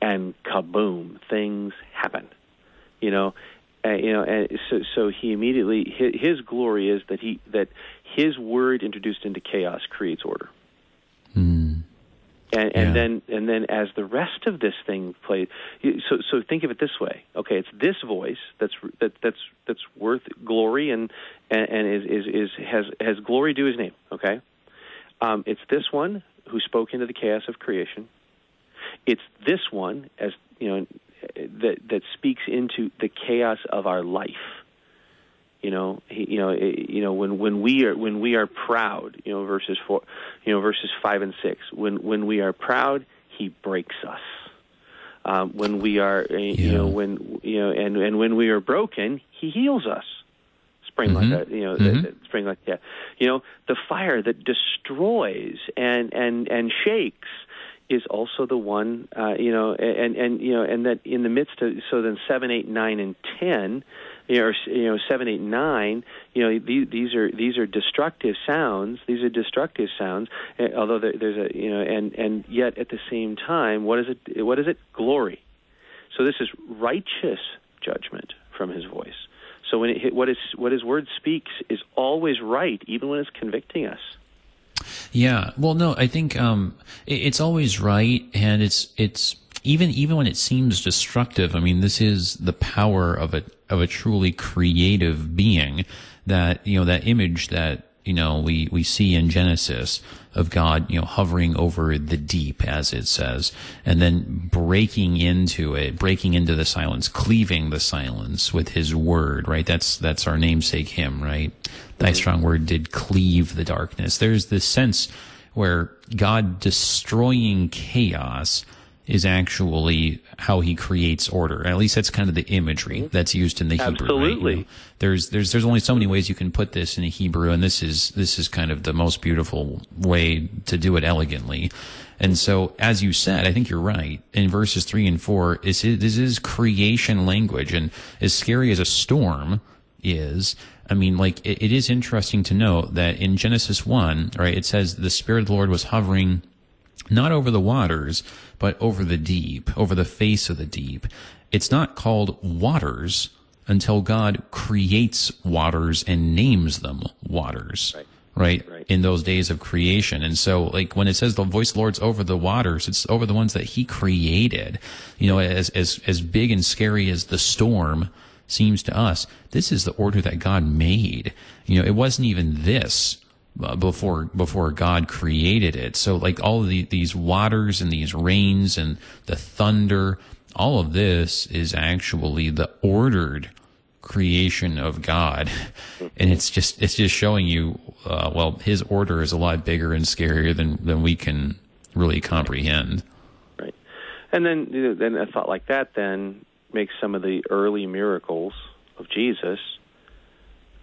and kaboom, things happen. You know. Uh, you know, and so, so he immediately his, his glory is that he that his word introduced into chaos creates order, mm. and, and yeah. then and then as the rest of this thing plays, so so think of it this way. Okay, it's this voice that's that that's that's worth glory and and, and is, is is has has glory due his name. Okay, um, it's this one who spoke into the chaos of creation. It's this one, as you know, that that speaks into the chaos of our life, You know, he, you know, it, you know. When, when we are when we are proud, you know, verses four, you know, verses five and six. When when we are proud, he breaks us. Um, when we are, uh, yeah. you know, when you know, and, and when we are broken, he heals us. Spring mm-hmm. like that, you know, mm-hmm. that, that spring like that. You know, the fire that destroys and and, and shakes is also the one, uh, you know, and, and you know, and that in the midst of so then seven, eight, nine, and ten. You know, or, you know, seven, eight, nine. You know, these, these are these are destructive sounds. These are destructive sounds. Although there, there's a you know, and, and yet at the same time, what is it? What is it? Glory. So this is righteous judgment from his voice. So when it, what is what his word speaks is always right, even when it's convicting us. Yeah. Well, no, I think um, it, it's always right, and it's it's. Even even when it seems destructive, I mean, this is the power of a of a truly creative being. That you know that image that you know we we see in Genesis of God, you know, hovering over the deep, as it says, and then breaking into it, breaking into the silence, cleaving the silence with His word. Right? That's that's our namesake hymn. Right? Thy strong word did cleave the darkness. There's this sense where God destroying chaos is actually how he creates order. At least that's kind of the imagery that's used in the Hebrew. Absolutely. Right? You know, there's there's there's only so many ways you can put this in the Hebrew, and this is this is kind of the most beautiful way to do it elegantly. And so, as you said, I think you're right. In verses three and four, this is, this is creation language, and as scary as a storm is, I mean, like it, it is interesting to note that in Genesis one, right, it says the Spirit of the Lord was hovering not over the waters, but over the deep, over the face of the deep. It's not called waters until God creates waters and names them waters, right. Right? Right? In those days of creation. And so, like, when it says the voice of the Lord's over the waters, it's over the ones that he created. You know, as, as, as big and scary as the storm seems to us, this is the order that God made. You know, it wasn't even this before before God created it. So like all of the, these waters and these rains and the thunder, all of this is actually the ordered creation of God. And it's just it's just showing you, uh, well, his order is a lot bigger and scarier than, than we can really comprehend. Right. And then, you know, then a thought like that then makes some of the early miracles of Jesus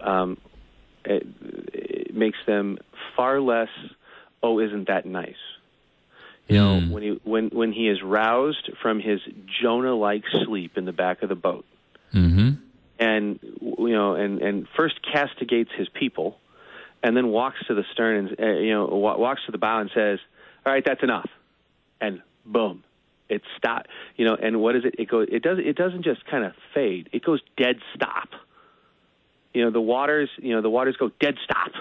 um It, it makes them far less, oh, isn't that nice? You mm. know, when he when when he is roused from his Jonah-like sleep in the back of the boat, mm-hmm. and you know, and, and first castigates his people, and then walks to the stern and uh, you know walks to the bow and says, "All right, that's enough," and boom, it stops. You know, and what is it? It goes. It does. It doesn't just kind of fade. It goes dead stop. You know, the waters, you know, the waters go dead stop.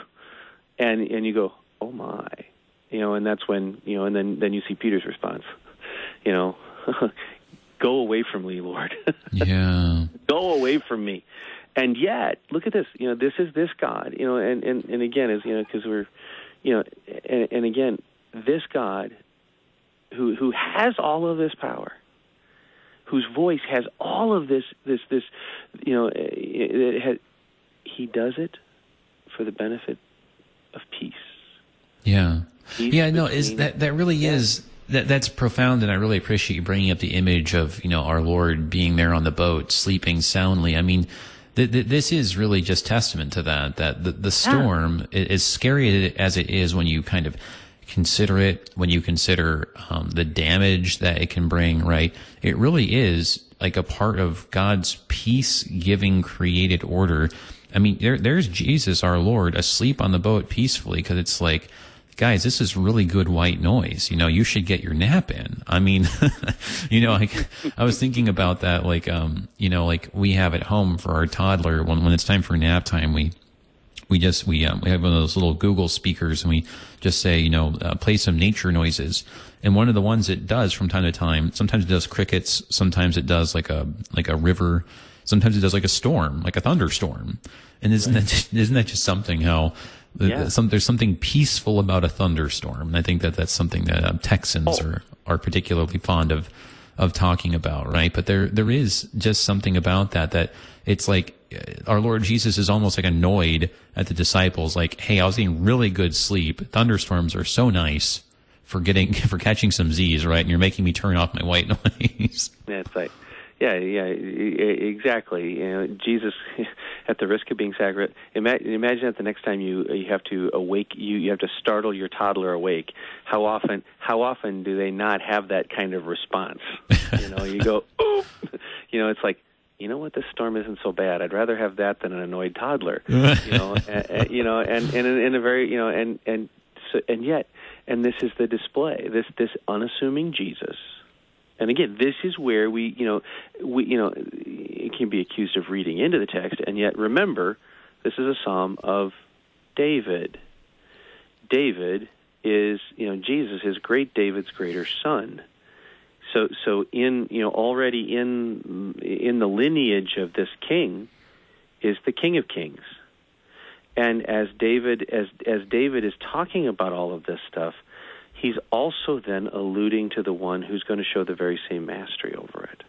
And and you go, oh, my. You know, and that's when, you know, and then, then you see Peter's response. You know, go away from me, Lord. Yeah. Go away from me. And yet, look at this. You know, this is this God. You know, and, and, and again, is you know, because we're, you know, and, and again, this God who who has all of this power, whose voice has all of this, this, this, you know, it, it has... He does it for the benefit of peace. Yeah, peace yeah. No, is that that really yeah. is that that's profound, and I really appreciate you bringing up the image of you know our Lord being there on the boat, sleeping soundly. I mean, th- th- this is really just testament to that. That the, the storm, yeah. as scary as it is, when you kind of consider it, when you consider um, the damage that it can bring, right? It really is like a part of God's peace-giving created order. I mean, there, there's Jesus, our Lord, asleep on the boat peacefully, because it's like, guys, this is really good white noise. You know, you should get your nap in. I mean, you know, like, I was thinking about that, like, um, you know, like we have at home for our toddler, when when it's time for nap time, we we just, we, um, we have one of those little Google speakers, and we just say, you know, uh, play some nature noises. And one of the ones it does from time to time, sometimes it does crickets, sometimes it does like a like a river. Sometimes it does like a storm, like a thunderstorm. And isn't right. that isn't that just something? How yeah. some, there's something peaceful about a thunderstorm. And I think that that's something that um, Texans oh. are, are particularly fond of of talking about, right? But there there is just something about that that it's like our Lord Jesus is almost like annoyed at the disciples, like, hey, I was getting really good sleep. Thunderstorms are so nice for getting for catching some Z's, right? And you're making me turn off my white noise. That's right. Yeah, yeah, exactly. You know, Jesus, at the risk of being saccharine, imagine that the next time you you have to awake, you you have to startle your toddler awake. How often? How often do they not have that kind of response? You know, you go, oh, you know, it's like, you know what, this storm isn't so bad. I'd rather have that than an annoyed toddler. You know, and, you know, and and in a very, you know, and and so, and yet, and this is the display. This this unassuming Jesus. And again, this is where we, you know, we, you know, it can be accused of reading into the text, and yet remember, this is a psalm of David. David is, you know, Jesus is great David's greater son. So, so in, you know, already in in the lineage of this king is the King of Kings, and as David, as as David is talking about all of this stuff, he's also then alluding to the one who's going to show the very same mastery over it,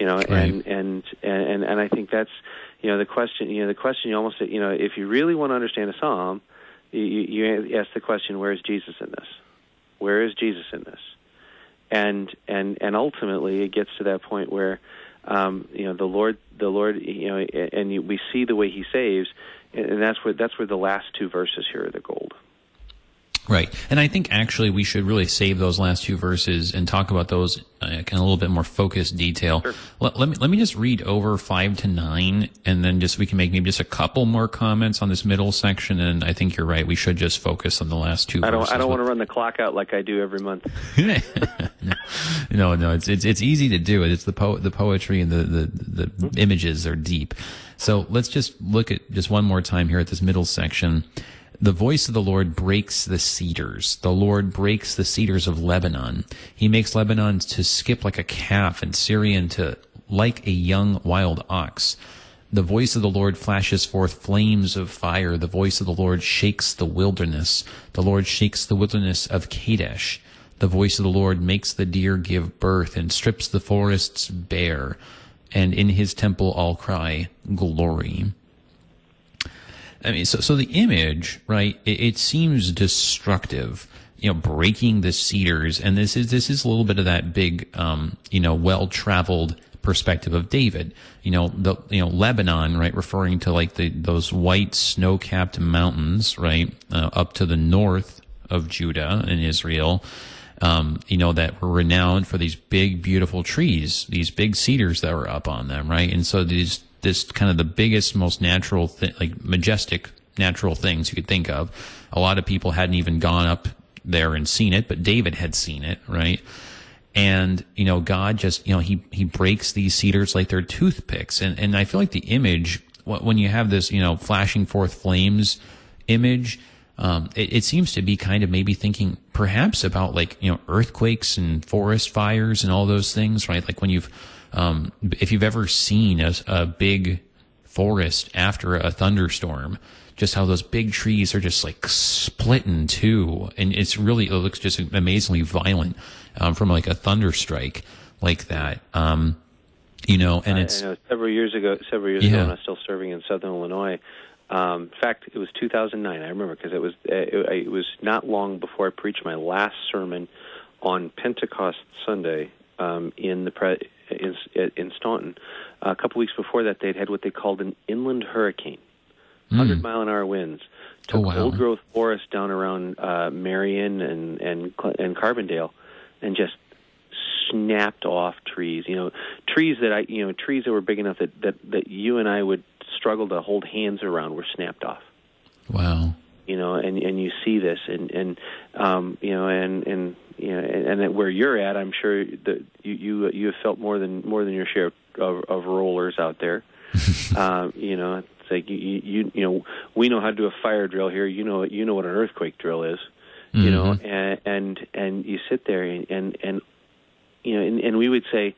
you know. Right. And, and and and I think that's, you know, the question. You know, the question you almost, you know, if you really want to understand a psalm, you, you ask the question, where is Jesus in this? Where is Jesus in this? And and and ultimately, it gets to that point where, um, you know, the Lord, the Lord, you know, and we see the way He saves, and that's where that's where the last two verses here are the gold. Right. And I think actually we should really save those last two verses and talk about those in a little bit more focused detail. Sure. Let, let me, let me just read over five to nine, and then just, we can make maybe just a couple more comments on this middle section. And I think you're right. We should just focus on the last two. I don't, verses. I don't want to run the clock out like I do every month. no, no, it's, it's, it's easy to do it. It's the po- the poetry and the, the, the mm-hmm. images are deep. So let's just look at just one more time here at this middle section. The voice of the Lord breaks the cedars. The Lord breaks the cedars of Lebanon. He makes Lebanon to skip like a calf and Sirion to like a young wild ox. The voice of the Lord flashes forth flames of fire. The voice of the Lord shakes the wilderness. The Lord shakes the wilderness of Kadesh. The voice of the Lord makes the deer give birth and strips the forests bare. And in his temple all cry, glory. I mean, so, so the image, right, it, it seems destructive, you know, breaking the cedars. And this is, this is a little bit of that big, um, you know, well-traveled perspective of David, you know, the, you know, Lebanon, right, referring to like the, those white snow-capped mountains, right, uh, up to the north of Judah and Israel, um, you know, that were renowned for these big, beautiful trees, these big cedars that were up on them, right? And so these, this kind of the biggest, most natural, thi- like majestic natural things you could think of. A lot of people hadn't even gone up there and seen it, but David had seen it, right? And, you know, God just, you know, he, he breaks these cedars like they're toothpicks. And, and I feel like the image, when you have this, you know, flashing forth flames image, um, it, it seems to be kind of maybe thinking perhaps about like, you know, earthquakes and forest fires and all those things, right? Like when you've, Um, if you've ever seen a, a big forest after a thunderstorm, just how those big trees are just like split in two, and it's really, it looks just amazingly violent, um, from like a thunder strike like that. Um, you know, and it's I, I know, several years ago, several years yeah. ago when I was still serving in Southern Illinois. Um, in fact, it was two thousand nine. I remember because it was, it, it was not long before I preached my last sermon on Pentecost Sunday, um, in the pre- In, in Staunton. Uh, a couple weeks before that, they'd had what they called an inland hurricane. one hundred mm. mile an hour winds took oh, wow. old growth forests down around uh, Marion and, and and Carbondale, and just snapped off trees. You know, trees that I you know trees that were big enough that, that, that you and I would struggle to hold hands around were snapped off. Wow. You know, and, and you see this, and and um, you know, and and you know, and, and where you're at, I'm sure that you you you have felt more than more than your share of, of, of rollers out there. um, you know, it's like you, you you know, we know how to do a fire drill here. You know, you know what an earthquake drill is. Mm-hmm. You know, and, and and you sit there, and and, and you know, and, and we would say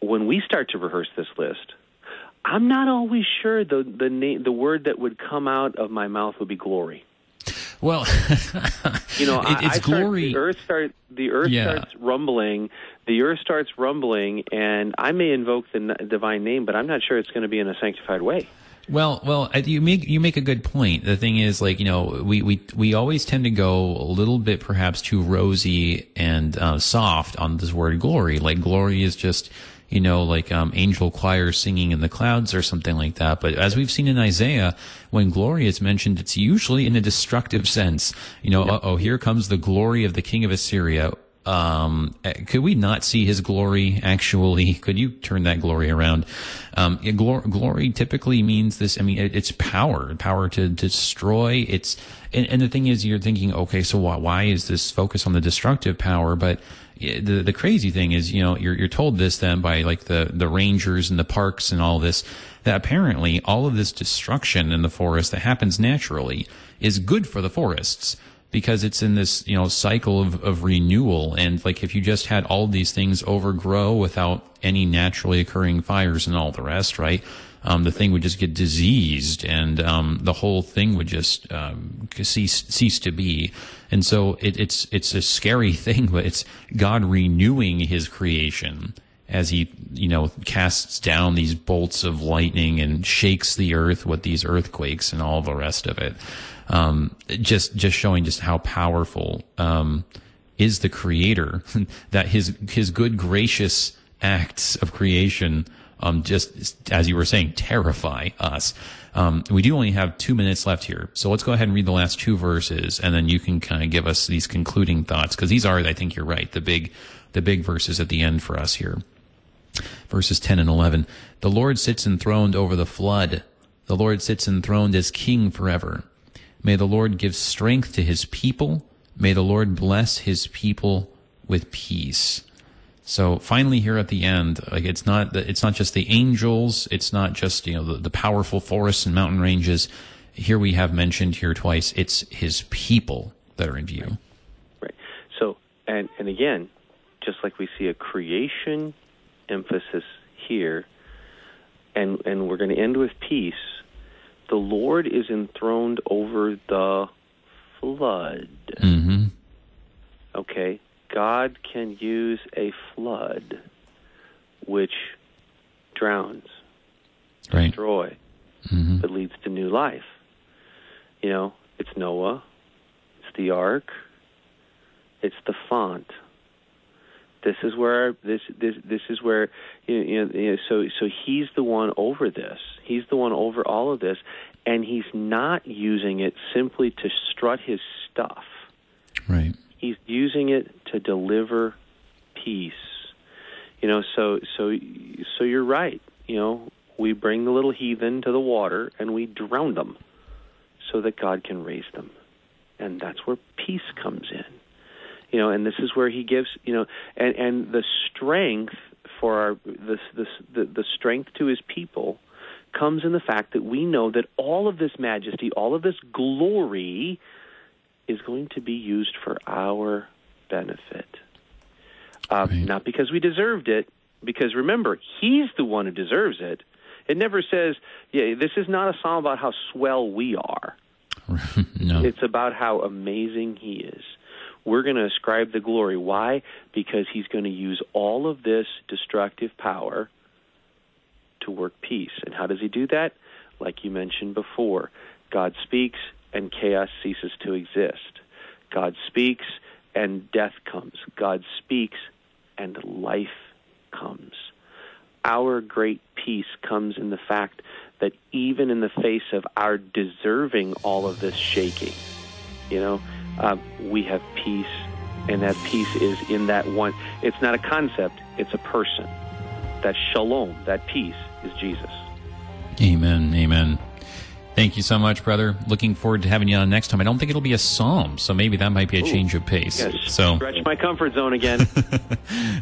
when we start to rehearse this list, I'm not always sure the the na- the word that would come out of my mouth would be glory. Well, you know, it, it's I, I start, glory. The earth, start, the earth yeah. starts rumbling the earth starts rumbling, and I may invoke the divine name, but I'm not sure it's going to be in a sanctified way. Well, well, you make you make a good point. The thing is, like, you know, we we we always tend to go a little bit perhaps too rosy and uh, soft on this word glory. Like glory is just, you know, like um, angel choirs singing in the clouds or something like that. But as we've seen in Isaiah, when glory is mentioned, it's usually in a destructive sense. You know, yeah. uh-oh, here comes the glory of the king of Assyria. Um, could we not see his glory actually? Could you turn that glory around? Um, glor- glory typically means this, I mean, it, it's power, power to destroy. It's, and, and the thing is, you're thinking, okay, so why, why is this focus on the destructive power? But the, the crazy thing is, you know, you're, you're told this then by like the, the rangers and the parks and all this, that apparently all of this destruction in the forest that happens naturally is good for the forests. Because it's in this, you know, cycle of, of renewal. And like, if you just had all these things overgrow without any naturally occurring fires and all the rest, right? Um, the thing would just get diseased and, um, the whole thing would just, um, cease, cease to be. And so it, it's, it's a scary thing, but it's God renewing his creation as he, you know, casts down these bolts of lightning and shakes the earth with these earthquakes and all the rest of it. Um, just, just showing just how powerful, um, is the creator that his, his good, gracious acts of creation, um, just as you were saying, terrify us. Um, we do only have two minutes left here. So let's go ahead and read the last two verses and then you can kind of give us these concluding thoughts. Cause these are, I think you're right, the big, the big verses at the end for us here. Verses ten and eleven. The Lord sits enthroned over the flood. The Lord sits enthroned as king forever. May the Lord give strength to his people. May the Lord bless his people with peace. So finally here at the end, like it's not, it's not just the angels. It's not just, you know, the, the powerful forests and mountain ranges. Here we have mentioned here twice. It's his people that are in view. Right. Right. So, and, and again, just like we see a creation emphasis here, and, and we're going to end with peace. The Lord is enthroned over the flood. Mm-hmm. Okay, God can use a flood which drowns, right. destroy, mm-hmm. but leads to new life. You know, it's Noah, it's the ark, it's the font. This is where this this this is where you know, you know so so he's the one over this. He's the one over all of this, and he's not using it simply to strut his stuff. Right. He's using it to deliver peace. You know, so so so you're right. You know, we bring the little heathen to the water and we drown them so that God can raise them. And that's where peace comes in. You know, and this is where he gives, you know, and, and the strength for our, this, this, the, the strength to his people comes in the fact that we know that all of this majesty, all of this glory is going to be used for our benefit. Uh, right. Not because we deserved it, because remember, he's the one who deserves it. It never says, yeah, this is not a psalm about how swell we are. No. It's about how amazing he is. We're going to ascribe the glory. Why? Because he's going to use all of this destructive power to work peace. And how does he do that? Like you mentioned before, God speaks and chaos ceases to exist. God speaks and death comes. God speaks and life comes. Our great peace comes in the fact that even in the face of our deserving all of this shaking, you know, Uh, we have peace, and that peace is in that one. It's not a concept, it's a person. That shalom, that peace, is Jesus. Amen, amen. Thank you so much, brother. Looking forward to having you on next time. I don't think it'll be a psalm, so maybe that might be a Ooh, change of pace. Yes, so stretch my comfort zone again.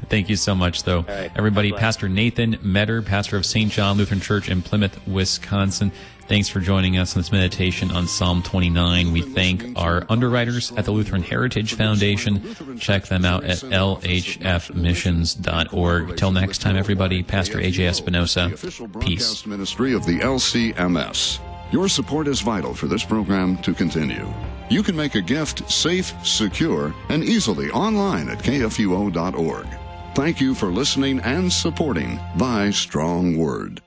Thank you so much, though. Right, everybody, Pastor Nathan Metter, pastor of Saint John Lutheran Church in Plymouth, Wisconsin. Thanks for joining us in this meditation on Psalm twenty-nine. We thank our underwriters at the Lutheran Heritage Foundation. Check them out at L H F missions dot org. Till next time, everybody, Pastor A J. Espinosa, peace. Ministry of the L C M S. Your support is vital for this program to continue. You can make a gift safe, secure, and easily online at K F U O dot org. Thank you for listening and supporting Thy Strong Word.